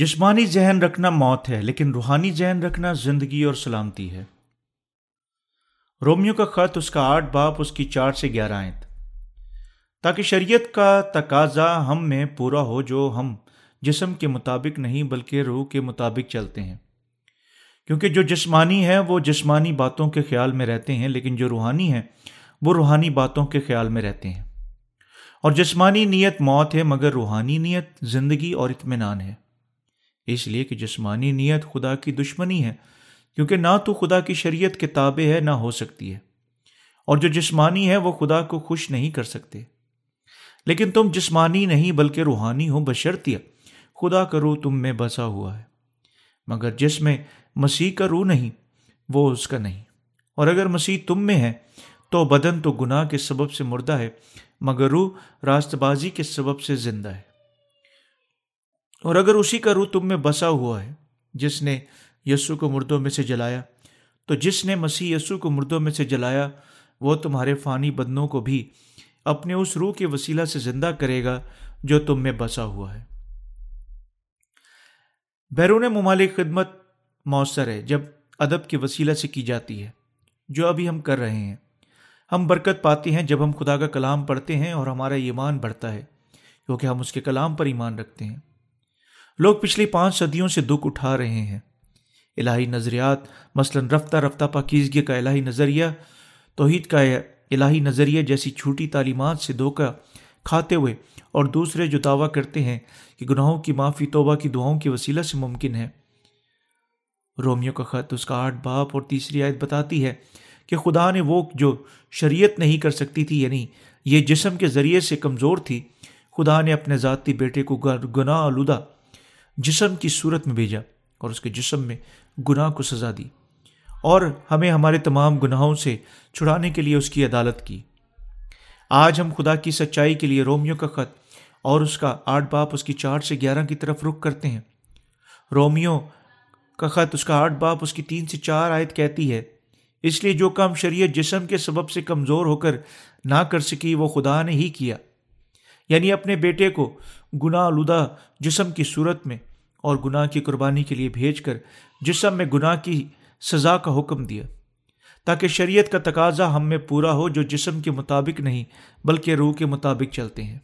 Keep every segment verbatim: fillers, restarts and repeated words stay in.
جسمانی ذہن رکھنا موت ہے لیکن روحانی ذہن رکھنا زندگی اور سلامتی ہے۔ رومیو کا خط، اس کا آٹھ باب، اس کی چار سے گیارہ آیت۔ تاکہ شریعت کا تقاضا ہم میں پورا ہو جو ہم جسم کے مطابق نہیں بلکہ روح کے مطابق چلتے ہیں، کیونکہ جو جسمانی ہے وہ جسمانی باتوں کے خیال میں رہتے ہیں لیکن جو روحانی ہیں وہ روحانی باتوں کے خیال میں رہتے ہیں۔ اور جسمانی نیت موت ہے مگر روحانی نیت زندگی اور اطمینان ہے، اس لیے کہ جسمانی نیت خدا کی دشمنی ہے، کیونکہ نہ تو خدا کی شریعت کے تابع ہے نہ ہو سکتی ہے، اور جو جسمانی ہے وہ خدا کو خوش نہیں کر سکتے۔ لیکن تم جسمانی نہیں بلکہ روحانی ہو، بشرطیہ خدا کا روح تم میں بسا ہوا ہے، مگر جس میں مسیح کا روح نہیں وہ اس کا نہیں۔ اور اگر مسیح تم میں ہے تو بدن تو گناہ کے سبب سے مردہ ہے مگر روح راست بازی کے سبب سے زندہ ہے۔ اور اگر اسی کا روح تم میں بسا ہوا ہے جس نے یسوع کو مردوں میں سے جلایا، تو جس نے مسیح یسوع کو مردوں میں سے جلایا وہ تمہارے فانی بدنوں کو بھی اپنے اس روح کے وسیلہ سے زندہ کرے گا جو تم میں بسا ہوا ہے۔ بیرون ممالک خدمت مؤثر ہے جب ادب کے وسیلہ سے کی جاتی ہے، جو ابھی ہم کر رہے ہیں۔ ہم برکت پاتے ہیں جب ہم خدا کا کلام پڑھتے ہیں، اور ہمارا ایمان بڑھتا ہے کیونکہ ہم اس کے کلام پر ایمان رکھتے ہیں۔ لوگ پچھلی پانچ صدیوں سے دکھ اٹھا رہے ہیں۔ الہی نظریات، مثلاً رفتہ رفتہ پاکیزگی کا الہی نظریہ، توحید کا الہی نظریہ جیسی چھوٹی تعلیمات سے دھوکہ کھاتے ہوئے، اور دوسرے جو دعویٰ کرتے ہیں کہ گناہوں کی معافی توبہ کی دعاؤں کے وسیلہ سے ممکن ہے۔ رومیو کا خط، اس کا آٹھ باب اور تیسری آیت بتاتی ہے کہ خدا نے وہ جو شریعت نہیں کر سکتی تھی، یعنی یہ جسم کے ذریعے سے کمزور تھی، خدا نے اپنے ذاتی بیٹے کو گناہ آلودہ جسم کی صورت میں بھیجا اور اس کے جسم میں گناہ کو سزا دی، اور ہمیں ہمارے تمام گناہوں سے چھڑانے کے لیے اس کی عدالت کی۔ آج ہم خدا کی سچائی کے لیے رومیو کا خط اور اس کا آٹھ باپ، اس کی چار سے گیارہ کی طرف رخ کرتے ہیں۔ رومیو کا خط، اس کا آٹھ باپ، اس کی تین سے چار آیت کہتی ہے، اس لیے جو کام شریعت جسم کے سبب سے کمزور ہو کر نہ کر سکی وہ خدا نے ہی کیا، یعنی اپنے بیٹے کو گناہ آلودہ جسم کی صورت میں اور گناہ کی قربانی کے لیے بھیج کر جسم میں گناہ کی سزا کا حکم دیا، تاکہ شریعت کا تقاضا ہم میں پورا ہو جو جسم کے مطابق نہیں بلکہ روح کے مطابق چلتے ہیں۔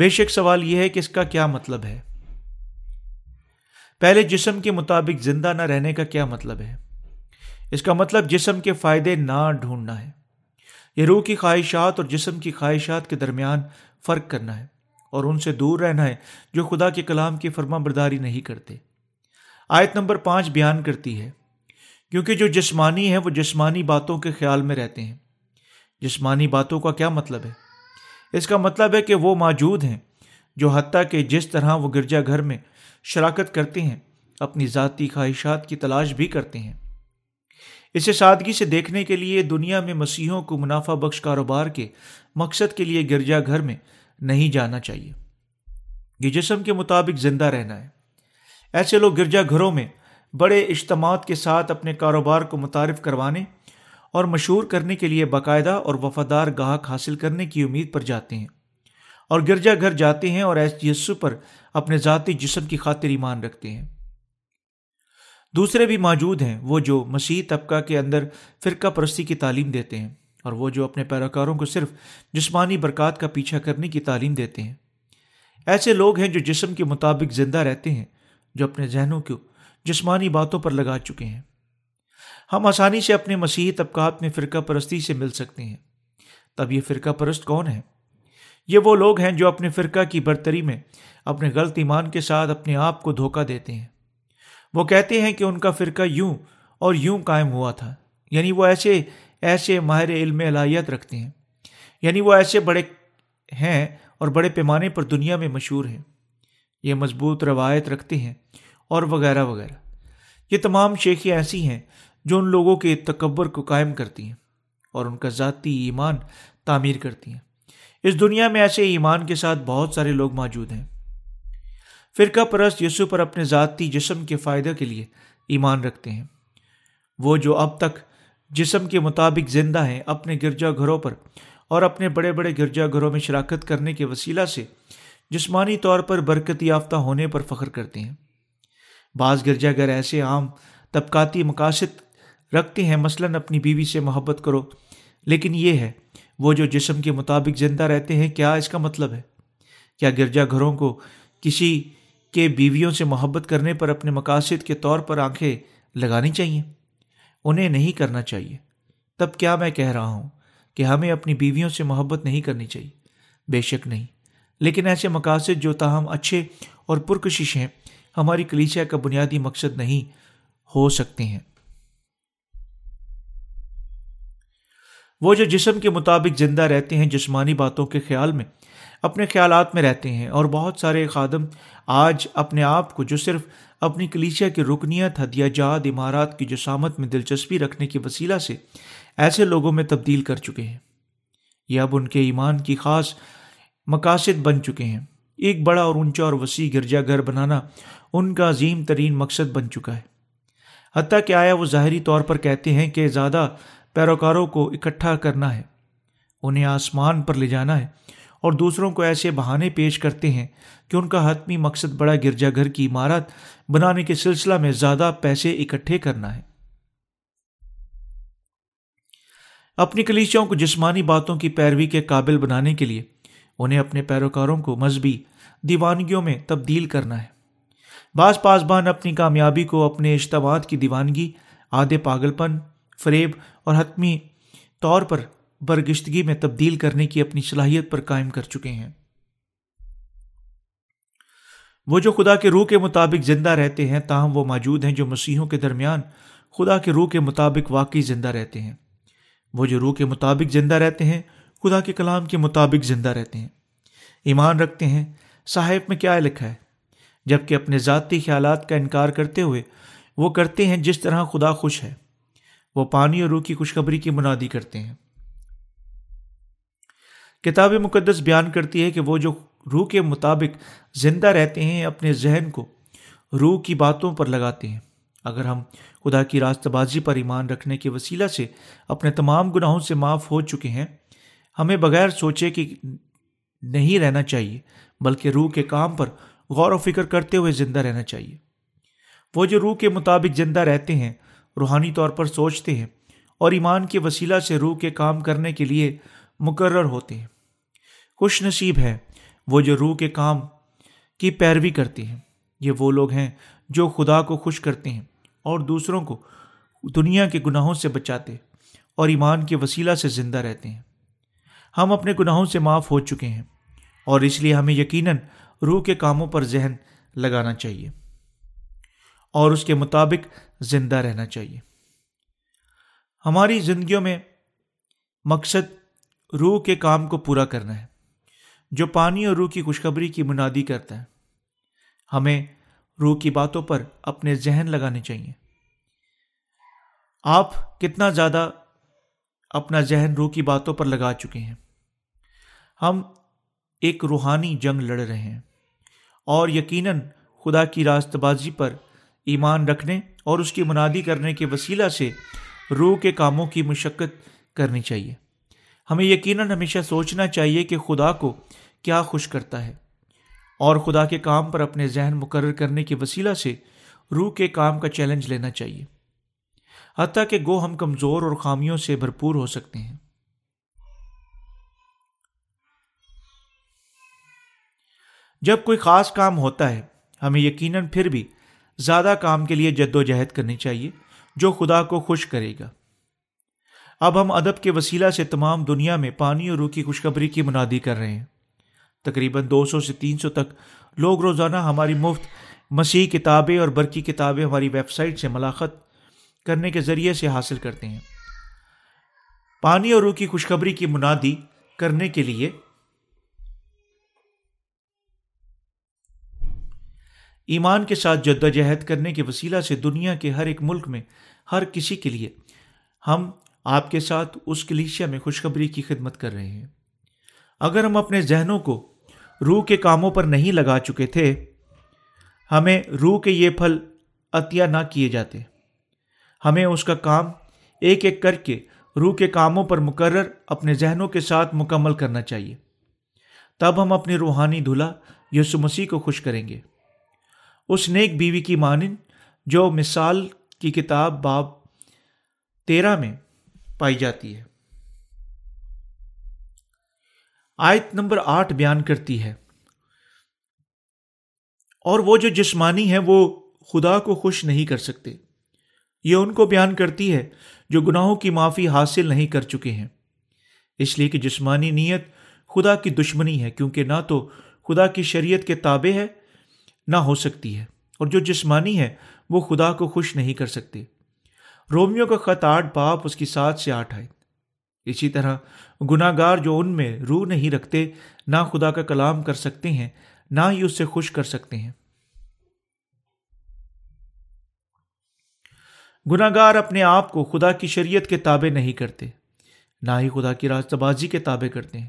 بے شک سوال یہ ہے کہ اس کا کیا مطلب ہے؟ پہلے جسم کے مطابق زندہ نہ رہنے کا کیا مطلب ہے؟ اس کا مطلب جسم کے فائدے نہ ڈھونڈنا ہے، یہ روح کی خواہشات اور جسم کی خواہشات کے درمیان فرق کرنا ہے اور ان سے دور رہنا ہے جو خدا کے کلام کی فرما برداری نہیں کرتے۔ آیت نمبر پانچ بیان کرتی ہے، کیونکہ جو جسمانی ہے وہ جسمانی باتوں کے خیال میں رہتے ہیں۔ جسمانی باتوں کا کیا مطلب ہے؟ اس کا مطلب ہے کہ وہ موجود ہیں جو حتیٰ کہ جس طرح وہ گرجا گھر میں شراکت کرتے ہیں، اپنی ذاتی خواہشات کی تلاش بھی کرتے ہیں۔ اسے سادگی سے دیکھنے کے لیے دنیا میں مسیحوں کو منافع بخش کاروبار کے مقصد کے لیے گرجا گھر میں نہیں جانا چاہیے، یہ جسم کے مطابق زندہ رہنا ہے۔ ایسے لوگ گرجا گھروں میں بڑے اجتماعات کے ساتھ اپنے کاروبار کو متعارف کروانے اور مشہور کرنے کے لیے باقاعدہ اور وفادار گاہک حاصل کرنے کی امید پر جاتے ہیں، اور گرجا گھر جاتے ہیں اور ایسے یسوع پر اپنے ذاتی جسم کی خاطر ایمان رکھتے ہیں۔ دوسرے بھی موجود ہیں، وہ جو مسیح طبقہ کے اندر فرقہ پرستی کی تعلیم دیتے ہیں، اور وہ جو اپنے پیروکاروں کو صرف جسمانی برکات کا پیچھا کرنے کی تعلیم دیتے ہیں۔ ایسے لوگ ہیں جو جسم کے مطابق زندہ رہتے ہیں، جو اپنے ذہنوں کو جسمانی باتوں پر لگا چکے ہیں۔ ہم آسانی سے اپنے مسیحی طبقات میں فرقہ پرستی سے مل سکتے ہیں۔ تب یہ فرقہ پرست کون ہیں؟ یہ وہ لوگ ہیں جو اپنے فرقہ کی برتری میں اپنے غلط ایمان کے ساتھ اپنے آپ کو دھوکہ دیتے ہیں۔ وہ کہتے ہیں کہ ان کا فرقہ یوں اور یوں قائم ہوا تھا، یعنی وہ ایسے ایسے ماہر علم الہیات رکھتے ہیں، یعنی وہ ایسے بڑے ہیں اور بڑے پیمانے پر دنیا میں مشہور ہیں، یہ مضبوط روایت رکھتے ہیں، اور وغیرہ وغیرہ۔ یہ تمام شیخیں ایسی ہیں جو ان لوگوں کے تکبر کو قائم کرتی ہیں اور ان کا ذاتی ایمان تعمیر کرتی ہیں۔ اس دنیا میں ایسے ایمان کے ساتھ بہت سارے لوگ موجود ہیں۔ فرقہ پرست یسوع پر اپنے ذاتی جسم کے فائدہ کے لیے ایمان رکھتے ہیں۔ وہ جو اب تک جسم کے مطابق زندہ ہیں، اپنے گرجا گھروں پر اور اپنے بڑے بڑے گرجا گھروں میں شراکت کرنے کے وسیلہ سے جسمانی طور پر برکت یافتہ ہونے پر فخر کرتے ہیں۔ بعض گرجا گھر ایسے عام طبقاتی مقاصد رکھتے ہیں، مثلاً اپنی بیوی سے محبت کرو، لیکن یہ ہے وہ جو جسم کے مطابق زندہ رہتے ہیں، کیا اس کا مطلب ہے؟ کیا گرجا گھروں کو کسی کے بیویوں سے محبت کرنے پر اپنے مقاصد کے طور پر آنکھیں لگانی چاہیے؟ انہیں نہیں کرنا چاہیے۔ تب کیا میں کہہ رہا ہوں کہ ہمیں اپنی بیویوں سے محبت نہیں کرنی چاہیے؟ بے شک نہیں، لیکن ایسے مقاصد جو تاہم اچھے اور پرکشش ہیں ہماری کلیسیا کا بنیادی مقصد نہیں ہو سکتے ہیں۔ وہ جو جسم کے مطابق زندہ رہتے ہیں جسمانی باتوں کے خیال میں اپنے خیالات میں رہتے ہیں، اور بہت سارے خادم آج اپنے آپ کو جو صرف اپنی کلیسیا کی رکنیت، ہدیہ جات، عمارات کی جسامت میں دلچسپی رکھنے کے وسیلہ سے ایسے لوگوں میں تبدیل کر چکے ہیں۔ یہ اب ان کے ایمان کی خاص مقاصد بن چکے ہیں۔ ایک بڑا اور اونچا اور وسیع گرجا گھر بنانا ان کا عظیم ترین مقصد بن چکا ہے، حتیٰ کہ آیا وہ ظاہری طور پر کہتے ہیں کہ زیادہ پیروکاروں کو اکٹھا کرنا ہے، انہیں آسمان پر لے جانا ہے، اور دوسروں کو ایسے بہانے پیش کرتے ہیں کہ ان کا حتمی مقصد بڑا گرجا گھر کی عمارت بنانے کے سلسلہ میں زیادہ پیسے اکٹھے کرنا ہے۔ اپنی کلیسیاؤں کو جسمانی باتوں کی پیروی کے قابل بنانے کے لیے انہیں اپنے پیروکاروں کو مذہبی دیوانگیوں میں تبدیل کرنا ہے۔ بعض پاسبان اپنی کامیابی کو اپنے اشتہات کی دیوانگی، آدھے پاگل پن، فریب اور حتمی طور پر برگشتگی میں تبدیل کرنے کی اپنی صلاحیت پر قائم کر چکے ہیں۔ وہ جو خدا کے روح کے مطابق زندہ رہتے ہیں تاہم وہ موجود ہیں جو مسیحوں کے درمیان خدا کے روح کے مطابق واقعی زندہ رہتے ہیں۔ وہ جو روح کے مطابق زندہ رہتے ہیں خدا کے کلام کے مطابق زندہ رہتے ہیں، ایمان رکھتے ہیں صحائف میں کیا لکھا ہے، جبکہ اپنے ذاتی خیالات کا انکار کرتے ہوئے وہ کرتے ہیں جس طرح خدا خوش ہے۔ وہ پانی اور روح کی خوشخبری کی منادی کرتے ہیں۔ کتاب مقدس بیان کرتی ہے کہ وہ جو روح کے مطابق زندہ رہتے ہیں اپنے ذہن کو روح کی باتوں پر لگاتے ہیں۔ اگر ہم خدا کی راست بازی پر ایمان رکھنے کے وسیلہ سے اپنے تمام گناہوں سے معاف ہو چکے ہیں، ہمیں بغیر سوچے کہ نہیں رہنا چاہیے، بلکہ روح کے کام پر غور و فکر کرتے ہوئے زندہ رہنا چاہیے۔ وہ جو روح کے مطابق زندہ رہتے ہیں روحانی طور پر سوچتے ہیں اور ایمان کے وسیلہ سے روح کے کام کرنے کے لیے مقرر ہوتے ہیں۔ خوش نصیب ہے وہ جو روح کے کام کی پیروی کرتے ہیں۔ یہ وہ لوگ ہیں جو خدا کو خوش کرتے ہیں اور دوسروں کو دنیا کے گناہوں سے بچاتے اور ایمان کے وسیلہ سے زندہ رہتے ہیں۔ ہم اپنے گناہوں سے معاف ہو چکے ہیں اور اس لیے ہمیں یقیناً روح کے کاموں پر ذہن لگانا چاہیے اور اس کے مطابق زندہ رہنا چاہیے۔ ہماری زندگیوں میں مقصد روح کے کام کو پورا کرنا ہے جو پانی اور روح کی خوشخبری کی منادی کرتا ہے۔ ہمیں روح کی باتوں پر اپنے ذہن لگانے چاہیے۔ آپ کتنا زیادہ اپنا ذہن روح کی باتوں پر لگا چکے ہیں؟ ہم ایک روحانی جنگ لڑ رہے ہیں اور یقیناً خدا کی راست بازی پر ایمان رکھنے اور اس کی منادی کرنے کے وسیلہ سے روح کے کاموں کی مشقت کرنی چاہیے۔ ہمیں یقیناً ہمیشہ سوچنا چاہیے کہ خدا کو کیا خوش کرتا ہے اور خدا کے کام پر اپنے ذہن مقرر کرنے کے وسیلہ سے روح کے کام کا چیلنج لینا چاہیے، حتیٰ کہ گو ہم کمزور اور خامیوں سے بھرپور ہو سکتے ہیں۔ جب کوئی خاص کام ہوتا ہے ہمیں یقیناً پھر بھی زیادہ کام کے لیے جد و جہد کرنی چاہیے جو خدا کو خوش کرے گا۔ اب ہم ادب کے وسیلہ سے تمام دنیا میں پانی اور روح کی خوشخبری کی منادی کر رہے ہیں۔ تقریباً دو سو سے تین سو تک لوگ روزانہ ہماری مفت مسیح کتابیں اور برقی کتابیں ہماری ویب سائٹ سے ملاقات کرنے کے ذریعے سے حاصل کرتے ہیں۔ پانی اور روح کی خوشخبری کی منادی کرنے کے لیے ایمان کے ساتھ جدوجہد کرنے کے وسیلہ سے دنیا کے ہر ایک ملک میں ہر کسی کے لیے ہم آپ کے ساتھ اس کلیسیا میں خوشخبری کی خدمت کر رہے ہیں۔ اگر ہم اپنے ذہنوں کو روح کے کاموں پر نہیں لگا چکے تھے، ہمیں روح کے یہ پھل عطیہ نہ کیے جاتے۔ ہمیں اس کا کام ایک ایک کر کے روح کے کاموں پر مقرر اپنے ذہنوں کے ساتھ مکمل کرنا چاہیے۔ تب ہم اپنی روحانی دھلا یسوع مسیح کو خوش کریں گے، اس نیک بیوی کی مانند جو مثال کی کتاب باب تیرہ میں پائی جاتی ہے۔ آیت نمبر آٹھ بیان کرتی ہے، اور وہ جو جسمانی ہیں وہ خدا کو خوش نہیں کر سکتے۔ یہ ان کو بیان کرتی ہے جو گناہوں کی معافی حاصل نہیں کر چکے ہیں، اس لیے کہ جسمانی نیت خدا کی دشمنی ہے، کیونکہ نہ تو خدا کی شریعت کے تابع ہے نہ ہو سکتی ہے، اور جو جسمانی ہے وہ خدا کو خوش نہیں کر سکتے۔ رومیوں کا خط آٹھ باپ اس کی سات سے آٹھ آئے۔ اسی طرح گناہ گار جو ان میں روح نہیں رکھتے نہ خدا کا کلام کر سکتے ہیں، نہ ہی اس سے خوش کر سکتے ہیں۔ گناہ گار اپنے آپ کو خدا کی شریعت کے تابع نہیں کرتے، نہ ہی خدا کی راستہ بازی کے تابع کرتے ہیں۔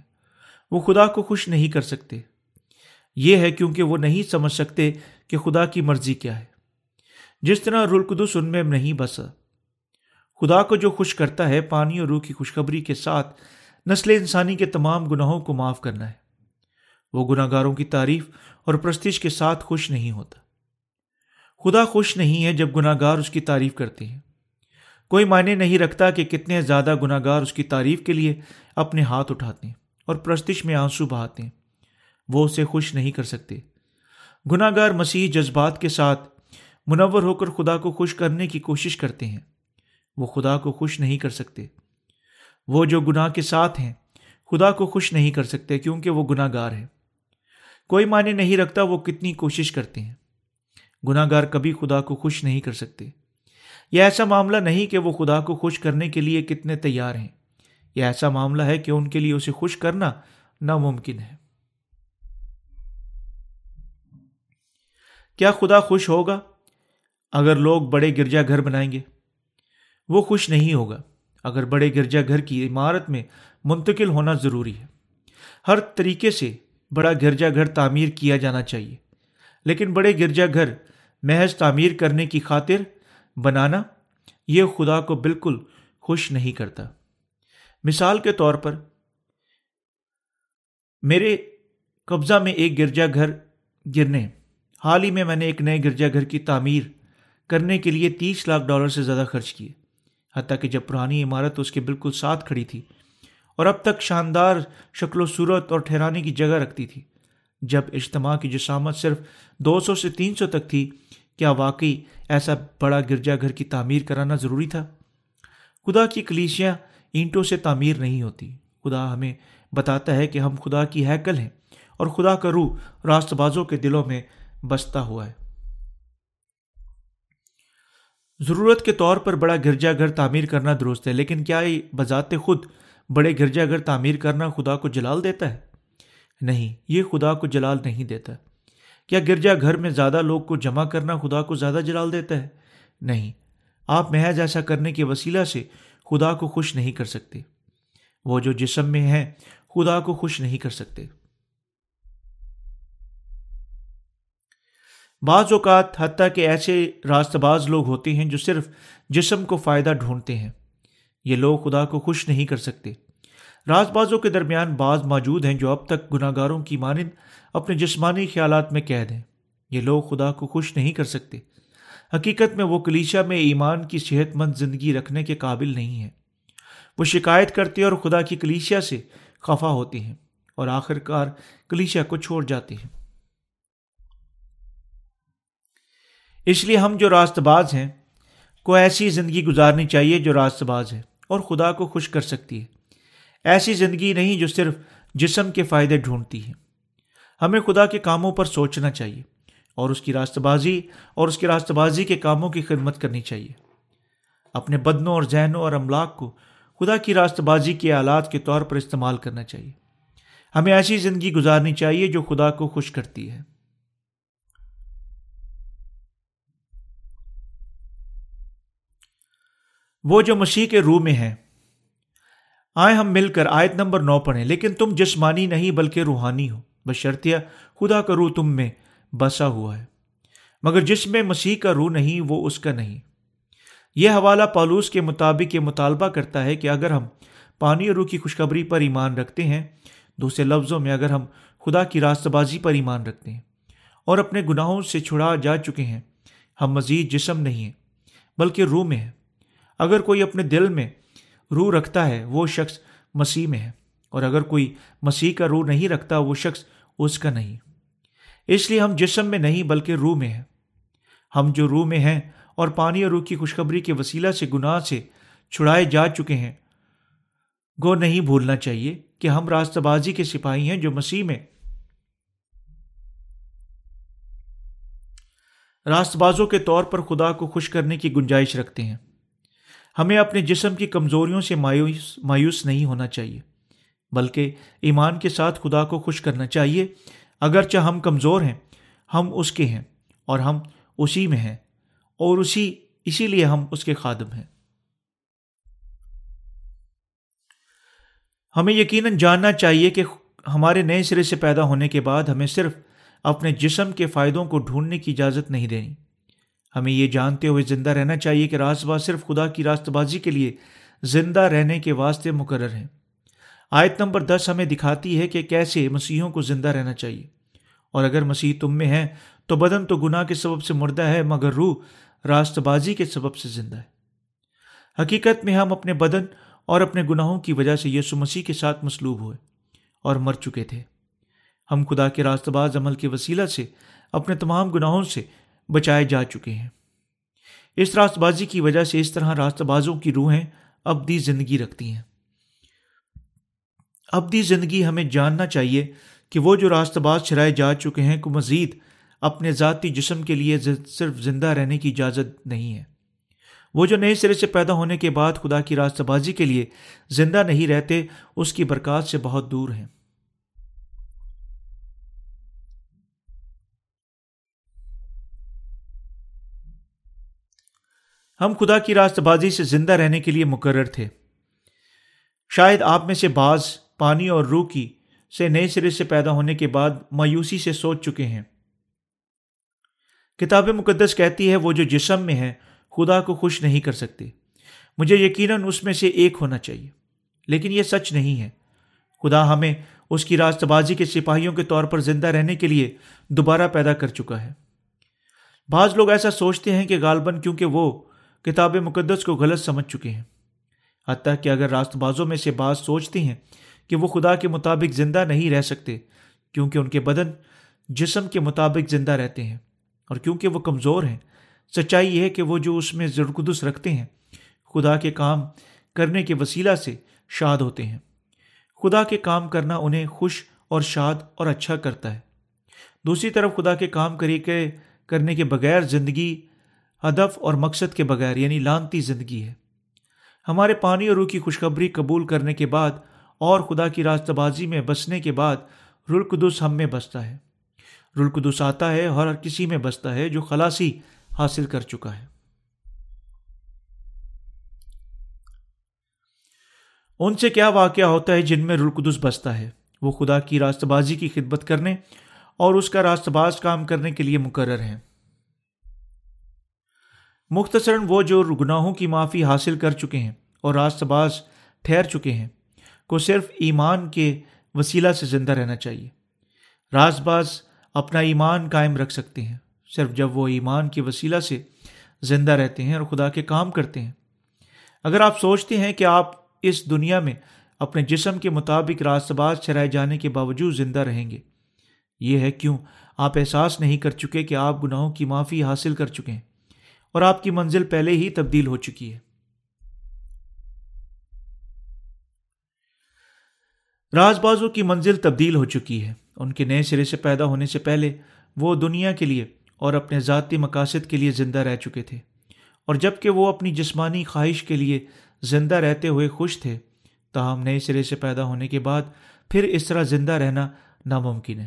وہ خدا کو خوش نہیں کر سکتے، یہ ہے کیونکہ وہ نہیں سمجھ سکتے کہ خدا کی مرضی کیا ہے۔ جس طرح روح القدس ان میں نہیں بسا، خدا کو جو خوش کرتا ہے پانی اور روح کی خوشخبری کے ساتھ نسل انسانی کے تمام گناہوں کو معاف کرنا ہے۔ وہ گناہ گاروں کی تعریف اور پرستش کے ساتھ خوش نہیں ہوتا۔ خدا خوش نہیں ہے جب گناہ گار اس کی تعریف کرتے ہیں۔ کوئی معنی نہیں رکھتا کہ کتنے زیادہ گناہ گار اس کی تعریف کے لیے اپنے ہاتھ اٹھاتے ہیں اور پرستش میں آنسو بہاتے ہیں، وہ اسے خوش نہیں کر سکتے۔ گناہ گار مسیحی جذبات کے ساتھ منور ہو کر خدا کو خوش کرنے کی کوشش کرتے ہیں، وہ خدا کو خوش نہیں کر سکتے۔ وہ جو گناہ کے ساتھ ہیں خدا کو خوش نہیں کر سکتے، کیونکہ وہ گناہ گار ہے۔ کوئی معنی نہیں رکھتا وہ کتنی کوشش کرتے ہیں، گناہ گار کبھی خدا کو خوش نہیں کر سکتے۔ یہ ایسا معاملہ نہیں کہ وہ خدا کو خوش کرنے کے لیے کتنے تیار ہیں، یہ ایسا معاملہ ہے کہ ان کے لیے اسے خوش کرنا ناممکن ہے۔ کیا خدا خوش ہوگا اگر لوگ بڑے گرجا گھر بنائیں گے؟ وہ خوش نہیں ہوگا اگر بڑے گرجا گھر کی عمارت میں منتقل ہونا ضروری ہے۔ ہر طریقے سے بڑا گرجا گھر تعمیر کیا جانا چاہیے، لیکن بڑے گرجا گھر محض تعمیر کرنے کی خاطر بنانا یہ خدا کو بالکل خوش نہیں کرتا۔ مثال کے طور پر میرے قبضہ میں ایک گرجا گھر گرنے حال ہی میں میں نے ایک نئے گرجا گھر کی تعمیر کرنے کے لیے تیس لاکھ ڈالر سے زیادہ خرچ کیے، حتیٰ کہ جب پرانی عمارت اس کے بالکل ساتھ کھڑی تھی اور اب تک شاندار شکل و صورت اور ٹھہرانے کی جگہ رکھتی تھی۔ جب اجتماع کی جسامت صرف دو سو سے تین سو تک تھی، کیا واقعی ایسا بڑا گرجا گھر کی تعمیر کرانا ضروری تھا؟ خدا کی کلیسیاں اینٹوں سے تعمیر نہیں ہوتی۔ خدا ہمیں بتاتا ہے کہ ہم خدا کی ہیکل ہیں اور خدا کا روح راست بازوں کے دلوں میں بستا ہوا ہے۔ ضرورت کے طور پر بڑا گرجا گھر تعمیر کرنا درست ہے، لیکن کیا یہ بذات خود بڑے گرجا گھر تعمیر کرنا خدا کو جلال دیتا ہے؟ نہیں، یہ خدا کو جلال نہیں دیتا۔ کیا گرجا گھر میں زیادہ لوگ کو جمع کرنا خدا کو زیادہ جلال دیتا ہے؟ نہیں، آپ محض ایسا کرنے کے وسیلہ سے خدا کو خوش نہیں کر سکتے۔ وہ جو جسم میں ہیں خدا کو خوش نہیں کر سکتے۔ بعض اوقات حتیٰ کہ ایسے راست باز لوگ ہوتے ہیں جو صرف جسم کو فائدہ ڈھونڈتے ہیں، یہ لوگ خدا کو خوش نہیں کر سکتے۔ راست بازوں کے درمیان بعض موجود ہیں جو اب تک گناہ گاروں کی مانند اپنے جسمانی خیالات میں قید ہیں، یہ لوگ خدا کو خوش نہیں کر سکتے۔ حقیقت میں وہ کلیسا میں ایمان کی صحت مند زندگی رکھنے کے قابل نہیں ہیں۔ وہ شکایت کرتے اور خدا کی کلیسیا سے خفا ہوتے ہیں اور آخر کار کلیسیا کو چھوڑ جاتے ہیں۔ اس لیے ہم جو راست باز ہیں کو ایسی زندگی گزارنی چاہیے جو راست باز ہے اور خدا کو خوش کر سکتی ہے، ایسی زندگی نہیں جو صرف جسم کے فائدے ڈھونڈتی ہے۔ ہمیں خدا کے کاموں پر سوچنا چاہیے اور اس کی راست بازی اور اس کی راست بازی کے کاموں کی خدمت کرنی چاہیے۔ اپنے بدنوں اور ذہنوں اور املاک کو خدا کی راست بازی کے آلات کے طور پر استعمال کرنا چاہیے۔ ہمیں ایسی زندگی گزارنی چاہیے جو خدا کو خوش کرتی ہے۔ وہ جو مسیح کے روح میں ہیں، آئے ہم مل کر آیت نمبر نو پڑھیں، لیکن تم جسمانی نہیں بلکہ روحانی ہو، بشرطیہ خدا کا روح تم میں بسا ہوا ہے، مگر جس میں مسیح کا روح نہیں وہ اس کا نہیں۔ یہ حوالہ پالوس کے مطابق یہ مطالبہ کرتا ہے کہ اگر ہم پانی اور روح کی خوشخبری پر ایمان رکھتے ہیں، دوسرے لفظوں میں اگر ہم خدا کی راست بازی پر ایمان رکھتے ہیں اور اپنے گناہوں سے چھڑا جا چکے ہیں. ہم مزید جسم نہیں ہیں بلکہ روح میں ہیں. اگر کوئی اپنے دل میں روح رکھتا ہے وہ شخص مسیح میں ہے، اور اگر کوئی مسیح کا روح نہیں رکھتا وہ شخص اس کا نہیں. اس لیے ہم جسم میں نہیں بلکہ روح میں ہیں. ہم جو روح میں ہیں اور پانی اور روح کی خوشخبری کے وسیلہ سے گناہ سے چھڑائے جا چکے ہیں، گو نہیں بھولنا چاہیے کہ ہم راستہ بازی کے سپاہی ہیں جو مسیح میں. راست بازوں کے طور پر خدا کو خوش کرنے کی گنجائش رکھتے ہیں. ہمیں اپنے جسم کی کمزوریوں سے مایوس مایوس نہیں ہونا چاہیے بلکہ ایمان کے ساتھ خدا کو خوش کرنا چاہیے. اگرچہ ہم کمزور ہیں، ہم اس کے ہیں اور ہم اسی میں ہیں، اور اسی اسی لیے ہم اس کے خادم ہیں. ہمیں یقیناً جاننا چاہیے کہ ہمارے نئے سرے سے پیدا ہونے کے بعد ہمیں صرف اپنے جسم کے فائدوں کو ڈھونڈنے کی اجازت نہیں دینی. ہمیں یہ جانتے ہوئے زندہ رہنا چاہیے کہ راست باز صرف خدا کی راست بازی کے لیے زندہ رہنے کے واسطے مقرر ہیں. آیت نمبر دس ہمیں دکھاتی ہے کہ کیسے مسیحوں کو زندہ رہنا چاہیے. اور اگر مسیح تم میں ہیں تو بدن تو گناہ کے سبب سے مردہ ہے مگر روح راست بازی کے سبب سے زندہ ہے. حقیقت میں ہم اپنے بدن اور اپنے گناہوں کی وجہ سے یسوع مسیح کے ساتھ مصلوب ہوئے اور مر چکے تھے. ہم خدا کے راست باز عمل کے وسیلہ سے اپنے تمام گناہوں سے بچائے جا چکے ہیں. اس راست بازی کی وجہ سے اس طرح راست بازوں کی روحیں ابدی زندگی رکھتی ہیں. ابدی زندگی ہمیں جاننا چاہیے کہ وہ جو راست باز چھڑائے جا چکے ہیں کو مزید اپنے ذاتی جسم کے لیے صرف زندہ رہنے کی اجازت نہیں ہے. وہ جو نئے سرے سے پیدا ہونے کے بعد خدا کی راست بازی کے لیے زندہ نہیں رہتے اس کی برکات سے بہت دور ہیں. ہم خدا کی راست بازی سے زندہ رہنے کے لیے مقرر تھے. شاید آپ میں سے بعض پانی اور روح کی سے نئے سرے سے پیدا ہونے کے بعد مایوسی سے سوچ چکے ہیں. کتاب مقدس کہتی ہے وہ جو جسم میں ہے خدا کو خوش نہیں کر سکتے. مجھے یقیناً اس میں سے ایک ہونا چاہیے، لیکن یہ سچ نہیں ہے. خدا ہمیں اس کی راست بازی کے سپاہیوں کے طور پر زندہ رہنے کے لیے دوبارہ پیدا کر چکا ہے. بعض لوگ ایسا سوچتے ہیں کہ غالباً کیونکہ وہ کتاب مقدس کو غلط سمجھ چکے ہیں، حتیٰ کہ اگر راست بازوں میں سے بعض سوچتے ہیں کہ وہ خدا کے مطابق زندہ نہیں رہ سکتے کیونکہ ان کے بدن جسم کے مطابق زندہ رہتے ہیں، اور کیونکہ وہ کمزور ہیں. سچائی یہ ہے کہ وہ جو اس میں روح القدس رکھتے ہیں خدا کے کام کرنے کے وسیلہ سے شاد ہوتے ہیں. خدا کے کام کرنا انہیں خوش اور شاد اور اچھا کرتا ہے. دوسری طرف خدا کے کام کریے کرنے کے بغیر زندگی ہدف اور مقصد کے بغیر یعنی لعنتی زندگی ہے. ہمارے پانی اور روح کی خوشخبری قبول کرنے کے بعد اور خدا کی راستہ بازی میں بسنے کے بعد روح القدس ہم میں بستا ہے. روح القدس آتا ہے اور ہر کسی میں بستا ہے جو خلاصی حاصل کر چکا ہے. ان سے کیا واقعہ ہوتا ہے جن میں روح القدس بستا ہے؟ وہ خدا کی راستہ بازی کی خدمت کرنے اور اس کا راستہ باز کام کرنے کے لیے مقرر ہیں. مختصراً وہ جو گناہوں کی معافی حاصل کر چکے ہیں اور راست باز ٹھہر چکے ہیں کو صرف ایمان کے وسیلہ سے زندہ رہنا چاہیے. راست باز اپنا ایمان قائم رکھ سکتے ہیں صرف جب وہ ایمان کے وسیلہ سے زندہ رہتے ہیں اور خدا کے کام کرتے ہیں. اگر آپ سوچتے ہیں کہ آپ اس دنیا میں اپنے جسم کے مطابق راست باز چھڑائے جانے کے باوجود زندہ رہیں گے، یہ ہے کیوں آپ احساس نہیں کر چکے کہ آپ گناہوں کی معافی حاصل کر چکے ہیں اور آپ کی منزل پہلے ہی تبدیل ہو چکی ہے. راز بازوں کی منزل تبدیل ہو چکی ہے. ان کے نئے سرے سے پیدا ہونے سے پہلے وہ دنیا کے لیے اور اپنے ذاتی مقاصد کے لیے زندہ رہ چکے تھے، اور جبکہ وہ اپنی جسمانی خواہش کے لیے زندہ رہتے ہوئے خوش تھے، تاہم نئے سرے سے پیدا ہونے کے بعد پھر اس طرح زندہ رہنا ناممکن ہے.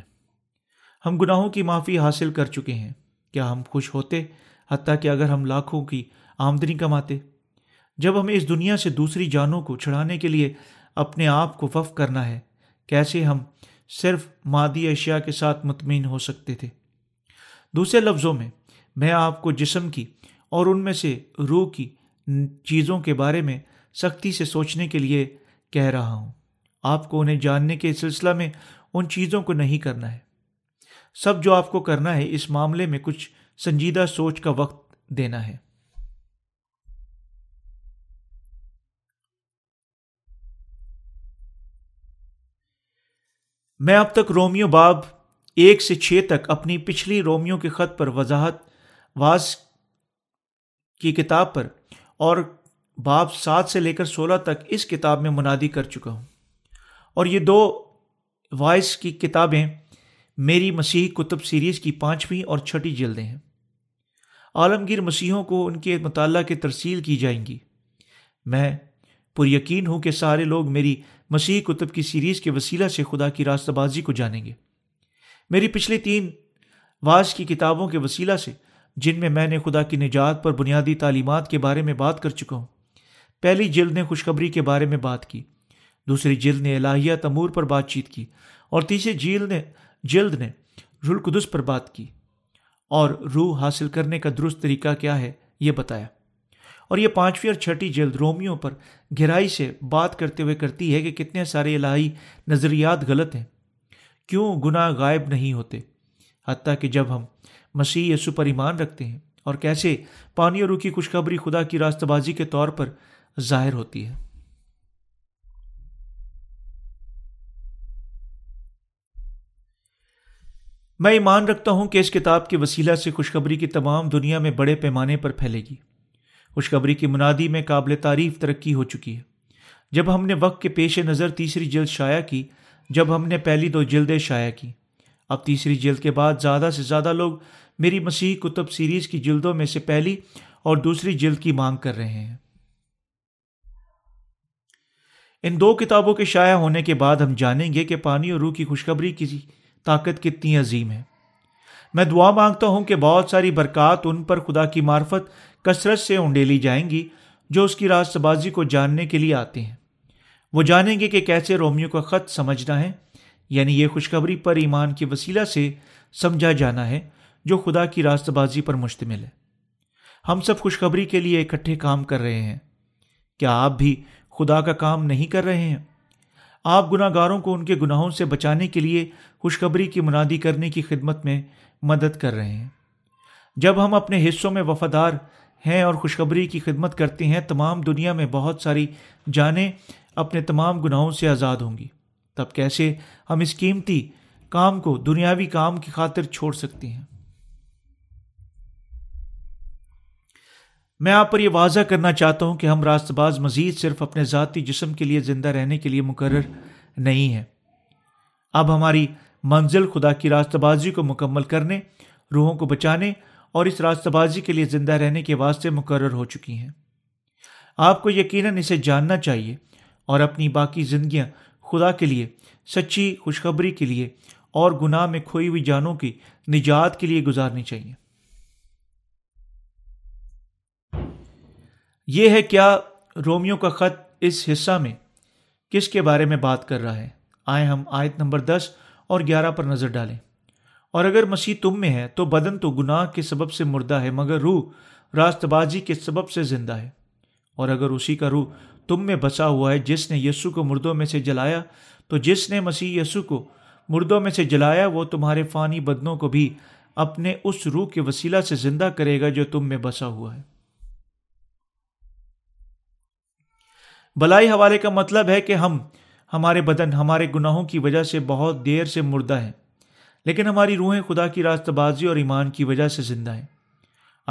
ہم گناہوں کی معافی حاصل کر چکے ہیں. کیا ہم خوش ہوتے حتیٰ کہ اگر ہم لاکھوں کی آمدنی کماتے؟ جب ہمیں اس دنیا سے دوسری جانوں کو چھڑانے کے لیے اپنے آپ کو وقف کرنا ہے، کیسے ہم صرف مادی اشیاء کے ساتھ مطمئن ہو سکتے تھے؟ دوسرے لفظوں میں، میں آپ کو جسم کی اور ان میں سے روح کی چیزوں کے بارے میں سختی سے سوچنے کے لیے کہہ رہا ہوں. آپ کو انہیں جاننے کے سلسلہ میں ان چیزوں کو نہیں کرنا ہے۔ سب جو آپ کو کرنا ہے اس معاملے میں کچھ سنجیدہ سوچ کا وقت دینا ہے۔ میں اب تک رومیو باب ایک سے چھ تک اپنی پچھلی رومیو کے خط پر وضاحت واز کی کتاب پر اور باب سات سے لے کر سولہ تک اس کتاب میں منادی کر چکا ہوں، اور یہ دو وائس کی کتابیں میری مسیحی کتب سیریز کی پانچویں اور چھٹی جلدیں ہیں۔ عالمگیر مسیحوں کو ان کے مطالعہ کی ترسیل کی جائیں گی۔ میں پر یقین ہوں کہ سارے لوگ میری مسیحی کتب کی سیریز کے وسیلہ سے خدا کی راستہ بازی کو جانیں گے۔ میری پچھلی تین واعظ کی کتابوں کے وسیلہ سے، جن میں میں نے خدا کی نجات پر بنیادی تعلیمات کے بارے میں بات کر چکا ہوں، پہلی جلد نے خوشخبری کے بارے میں بات کی، دوسری جلد نے الہیہ تمور پر بات چیت کی، اور تیسری جلد نے جلد نے روح القدس پر بات کی اور روح حاصل کرنے کا درست طریقہ کیا ہے یہ بتایا، اور یہ پانچویں اور چھٹی جلد رومیوں پر گہرائی سے بات کرتے ہوئے کرتی ہے کہ کتنے سارے الہی نظریات غلط ہیں، کیوں گناہ غائب نہیں ہوتے حتیٰ کہ جب ہم مسیح یسوع پر ایمان رکھتے ہیں، اور کیسے پانی اور روح کی خوشخبری خدا کی راستہ بازی کے طور پر ظاہر ہوتی ہے۔ میں ایمان رکھتا ہوں کہ اس کتاب کے وسیلہ سے خوشخبری کی تمام دنیا میں بڑے پیمانے پر پھیلے گی۔ خوشخبری کی منادی میں قابل تعریف ترقی ہو چکی ہے۔ جب ہم نے وقت کے پیش نظر تیسری جلد شائع کی، جب ہم نے پہلی دو جلدیں شائع کی، اب تیسری جلد کے بعد زیادہ سے زیادہ لوگ میری مسیحی کتب سیریز کی جلدوں میں سے پہلی اور دوسری جلد کی مانگ کر رہے ہیں۔ ان دو کتابوں کے شائع ہونے کے بعد ہم جانیں گے کہ پانی اور روح کی خوشخبری کی طاقت کتنی عظیم ہے۔ میں دعا مانگتا ہوں کہ بہت ساری برکات ان پر خدا کی معرفت کثرت سے انڈیلی جائیں گی جو اس کی راستہ بازی کو جاننے کے لیے آتے ہیں۔ وہ جانیں گے کہ کیسے رومیو کا خط سمجھنا ہے، یعنی یہ خوشخبری پر ایمان کے وسیلہ سے سمجھا جانا ہے جو خدا کی راستہ بازی پر مشتمل ہے۔ ہم سب خوشخبری کے لیے اکٹھے کام کر رہے ہیں۔ کیا آپ بھی خدا کا کام نہیں کر رہے ہیں؟ آپ گناہ گاروں کو ان کے گناہوں سے بچانے کے لیے خوشخبری کی منادی کرنے کی خدمت میں مدد کر رہے ہیں۔ جب ہم اپنے حصوں میں وفادار ہیں اور خوشخبری کی خدمت کرتے ہیں، تمام دنیا میں بہت ساری جانیں اپنے تمام گناہوں سے آزاد ہوں گی۔ تب کیسے ہم اس قیمتی کام کو دنیاوی کام کی خاطر چھوڑ سکتے ہیں؟ میں آپ پر یہ واضح کرنا چاہتا ہوں کہ ہم راست باز مزید صرف اپنے ذاتی جسم کے لیے زندہ رہنے کے لیے مقرر نہیں ہیں۔ اب ہماری منزل خدا کی راستہ بازی کو مکمل کرنے، روحوں کو بچانے اور اس راستہ بازی کے لیے زندہ رہنے کے واسطے مقرر ہو چکی ہیں۔ آپ کو یقیناً اسے جاننا چاہیے اور اپنی باقی زندگیاں خدا کے لیے، سچی خوشخبری کے لیے اور گناہ میں کھوئی ہوئی جانوں کی نجات کے لیے گزارنی چاہیے۔ یہ ہے کیا رومیو کا خط اس حصہ میں کس کے بارے میں بات کر رہا ہے۔ آئیں ہم آیت نمبر دس اور گیارہ پر نظر ڈالیں۔ اور اگر مسیح تم میں ہے تو بدن تو گناہ کے سبب سے مردہ ہے، مگر روح راست بازی کے سبب سے زندہ ہے۔ اور اگر اسی کا روح تم میں بسا ہوا ہے جس نے یسوع کو مردوں میں سے جلایا، تو جس نے مسیح یسوع کو مردوں میں سے جلایا وہ تمہارے فانی بدنوں کو بھی اپنے اس روح کے وسیلہ سے زندہ کرے گا جو تم میں بسا ہوا ہے۔ بلائی حوالے کا مطلب ہے کہ ہم ہمارے بدن ہمارے گناہوں کی وجہ سے بہت دیر سے مردہ ہیں، لیکن ہماری روحیں خدا کی راستہ بازی اور ایمان کی وجہ سے زندہ ہیں۔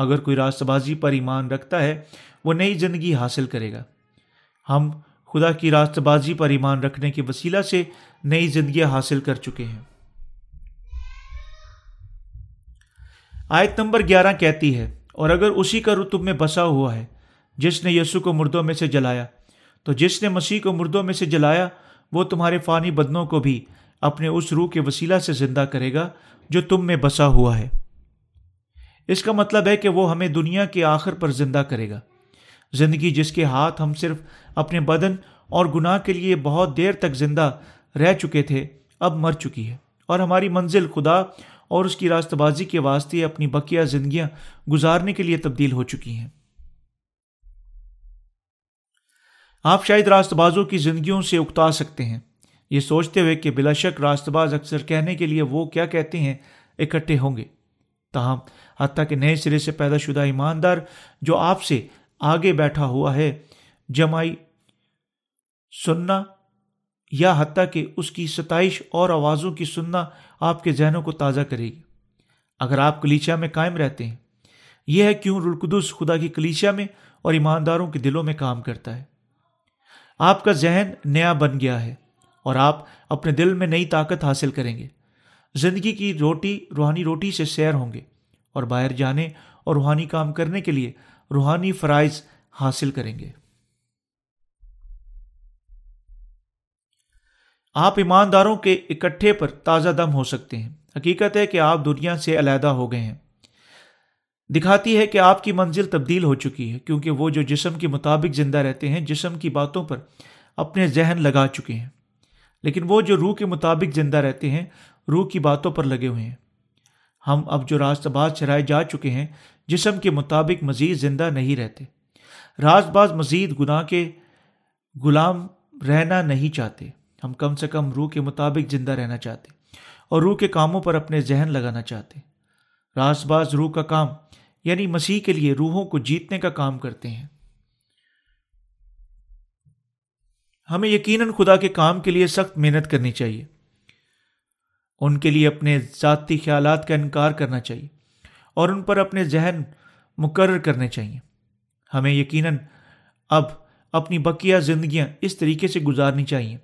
اگر کوئی راستہ بازی پر ایمان رکھتا ہے وہ نئی زندگی حاصل کرے گا۔ ہم خدا کی راستہ بازی پر ایمان رکھنے کے وسیلہ سے نئی زندگیاں حاصل کر چکے ہیں۔ آیت نمبر گیارہ کہتی ہے، اور اگر اسی کا روح تم میں بسا ہوا ہے جس نے یسوع کو مردوں میں سے جلایا، تو جس نے مسیح کو مردوں میں سے جلایا وہ تمہارے فانی بدنوں کو بھی اپنے اس روح کے وسیلہ سے زندہ کرے گا جو تم میں بسا ہوا ہے۔ اس کا مطلب ہے کہ وہ ہمیں دنیا کے آخر پر زندہ کرے گا۔ زندگی جس کے ہاتھ ہم صرف اپنے بدن اور گناہ کے لیے بہت دیر تک زندہ رہ چکے تھے اب مر چکی ہے، اور ہماری منزل خدا اور اس کی راستہ بازی کے واسطے اپنی بقیہ زندگیاں گزارنے کے لیے تبدیل ہو چکی ہیں۔ آپ شاید راست بازوں کی زندگیوں سے اکتا سکتے ہیں یہ سوچتے ہوئے کہ بلا شک راست باز اکثر کہنے کے لیے وہ کیا کہتے ہیں اکٹھے ہوں گے. تاہم حتیٰ کہ نئے سرے سے پیدا شدہ ایماندار جو آپ سے آگے بیٹھا ہوا ہے جمائی سننا یا حتیٰ کہ اس کی ستائش اور آوازوں کی سننا آپ کے ذہنوں کو تازہ کرے گی اگر آپ کلیسیا میں قائم رہتے ہیں. یہ ہے کیوں روح القدس خدا کی کلیسیا میں اور ایمانداروں کے دلوں میں کام کرتا ہے. آپ کا ذہن نیا بن گیا ہے اور آپ اپنے دل میں نئی طاقت حاصل کریں گے. زندگی کی روٹی روحانی روٹی سے سیر ہوں گے اور باہر جانے اور روحانی کام کرنے کے لیے روحانی فرائض حاصل کریں گے. آپ ایمانداروں کے اکٹھے پر تازہ دم ہو سکتے ہیں. حقیقت ہے کہ آپ دنیا سے علیحدہ ہو گئے ہیں. دکھاتی ہے کہ آپ کی منزل تبدیل ہو چکی ہے کیونکہ وہ جو جسم کے مطابق زندہ رہتے ہیں جسم کی باتوں پر اپنے ذہن لگا چکے ہیں، لیکن وہ جو روح کے مطابق زندہ رہتے ہیں روح کی باتوں پر لگے ہوئے ہیں. ہم اب جو راست باز ٹھہرائے جا چکے ہیں جسم کے مطابق مزید زندہ نہیں رہتے. راست باز مزید گناہ کے غلام رہنا نہیں چاہتے. ہم کم سے کم روح کے مطابق زندہ رہنا چاہتے اور روح کے کاموں پر اپنے ذہن لگانا چاہتے. راست باز روح کا کام یعنی مسیح کے لیے روحوں کو جیتنے کا کام کرتے ہیں. ہمیں یقیناً خدا کے کام کے لیے سخت محنت کرنی چاہیے. ان کے لیے اپنے ذاتی خیالات کا انکار کرنا چاہیے اور ان پر اپنے ذہن مقرر کرنے چاہیے. ہمیں یقیناً اب اپنی بقیہ زندگیاں اس طریقے سے گزارنی چاہیے.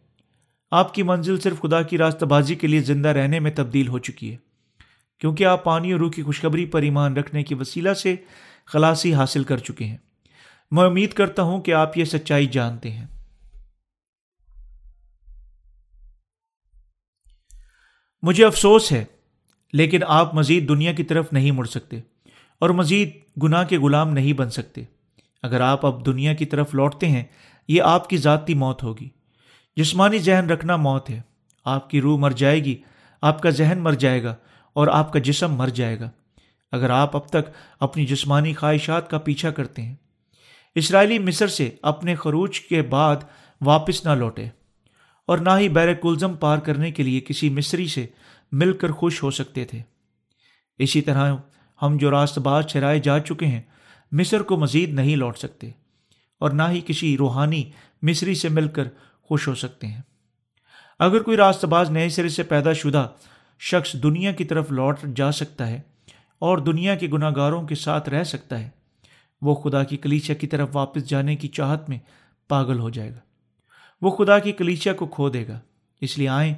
آپ کی منزل صرف خدا کی راستہ بازی کے لیے زندہ رہنے میں تبدیل ہو چکی ہے کیونکہ آپ پانی اور روح کی خوشخبری پر ایمان رکھنے کی وسیلہ سے خلاصی حاصل کر چکے ہیں. میں امید کرتا ہوں کہ آپ یہ سچائی جانتے ہیں. مجھے افسوس ہے لیکن آپ مزید دنیا کی طرف نہیں مڑ سکتے اور مزید گناہ کے غلام نہیں بن سکتے. اگر آپ اب دنیا کی طرف لوٹتے ہیں یہ آپ کی ذاتی موت ہوگی. جسمانی ذہن رکھنا موت ہے. آپ کی روح مر جائے گی، آپ کا ذہن مر جائے گا اور آپ کا جسم مر جائے گا اگر آپ اب تک اپنی جسمانی خواہشات کا پیچھا کرتے ہیں. اسرائیلی مصر سے اپنے خروج کے بعد واپس نہ لوٹے اور نہ ہی بحر کلزم پار کرنے کے لیے کسی مصری سے مل کر خوش ہو سکتے تھے. اسی طرح ہم جو راست باز ٹھہرائے جا چکے ہیں مصر کو مزید نہیں لوٹ سکتے اور نہ ہی کسی روحانی مصری سے مل کر خوش ہو سکتے ہیں. اگر کوئی راست باز نئے سرے سے پیدا شدہ شخص دنیا کی طرف لوٹ جا سکتا ہے اور دنیا کے گناہ گاروں کے ساتھ رہ سکتا ہے، وہ خدا کی کلیسیا کی طرف واپس جانے کی چاہت میں پاگل ہو جائے گا. وہ خدا کی کلیسیا کو کھو دے گا. اس لیے آئیں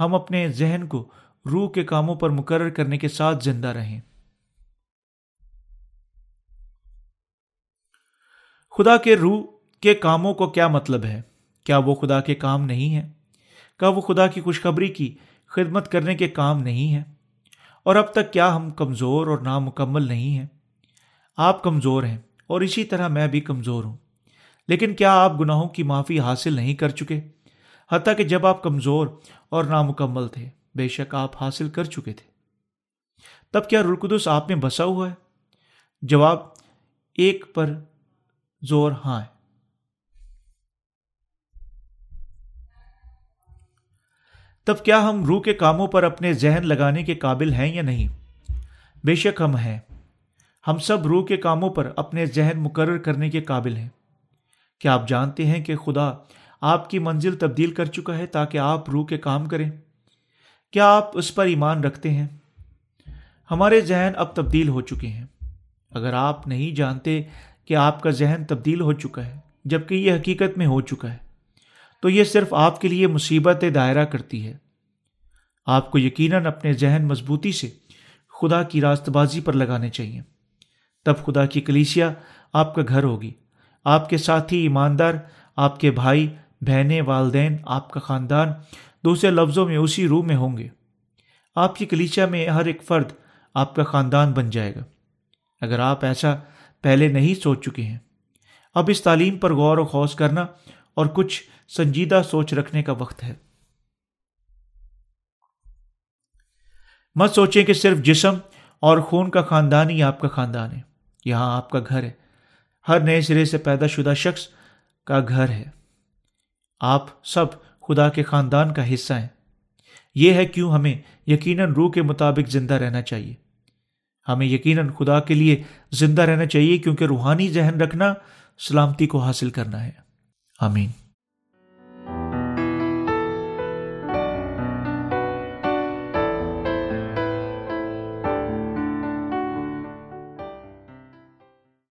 ہم اپنے ذہن کو روح کے کاموں پر مقرر کرنے کے ساتھ زندہ رہیں. خدا کے روح کے کاموں کو کیا مطلب ہے؟ کیا وہ خدا کے کام نہیں ہیں؟ کیا وہ خدا کی خوشخبری کی خدمت کرنے کے کام نہیں ہیں؟ اور اب تک کیا ہم کمزور اور نامکمل نہیں ہیں؟ آپ کمزور ہیں اور اسی طرح میں بھی کمزور ہوں. لیکن کیا آپ گناہوں کی معافی حاصل نہیں کر چکے؟ حتیٰ کہ جب آپ کمزور اور نامکمل تھے بے شک آپ حاصل کر چکے تھے. تب کیا روح القدس آپ میں بسا ہوا ہے؟ جواب ایک پر زور ہاں ہے. تب کیا ہم روح کے کاموں پر اپنے ذہن لگانے کے قابل ہیں یا نہیں؟ بے شک ہم ہیں. ہم سب روح کے کاموں پر اپنے ذہن مقرر کرنے کے قابل ہیں. کیا آپ جانتے ہیں کہ خدا آپ کی منزل تبدیل کر چکا ہے تاکہ آپ روح کے کام کریں؟ کیا آپ اس پر ایمان رکھتے ہیں؟ ہمارے ذہن اب تبدیل ہو چکے ہیں. اگر آپ نہیں جانتے کہ آپ کا ذہن تبدیل ہو چکا ہے جبکہ یہ حقیقت میں ہو چکا ہے تو یہ صرف آپ کے لیے مصیبت دائرہ کرتی ہے. آپ کو یقیناً اپنے ذہن مضبوطی سے خدا کی راست بازی پر لگانے چاہیے. تب خدا کی کلیسیا آپ کا گھر ہوگی. آپ کے ساتھی ایماندار، آپ کے بھائی بہنیں، والدین، آپ کا خاندان دوسرے لفظوں میں اسی روح میں ہوں گے. آپ کی کلیسیا میں ہر ایک فرد آپ کا خاندان بن جائے گا. اگر آپ ایسا پہلے نہیں سوچ چکے ہیں اب اس تعلیم پر غور و خوض کرنا اور کچھ سنجیدہ سوچ رکھنے کا وقت ہے. مت سوچیں کہ صرف جسم اور خون کا خاندان ہی آپ کا خاندان ہے. یہاں آپ کا گھر ہے. ہر نئے سرے سے پیدا شدہ شخص کا گھر ہے. آپ سب خدا کے خاندان کا حصہ ہیں. یہ ہے کیوں ہمیں یقیناً روح کے مطابق زندہ رہنا چاہیے. ہمیں یقیناً خدا کے لیے زندہ رہنا چاہیے، کیونکہ روحانی ذہن رکھنا سلامتی کو حاصل کرنا ہے. آمین.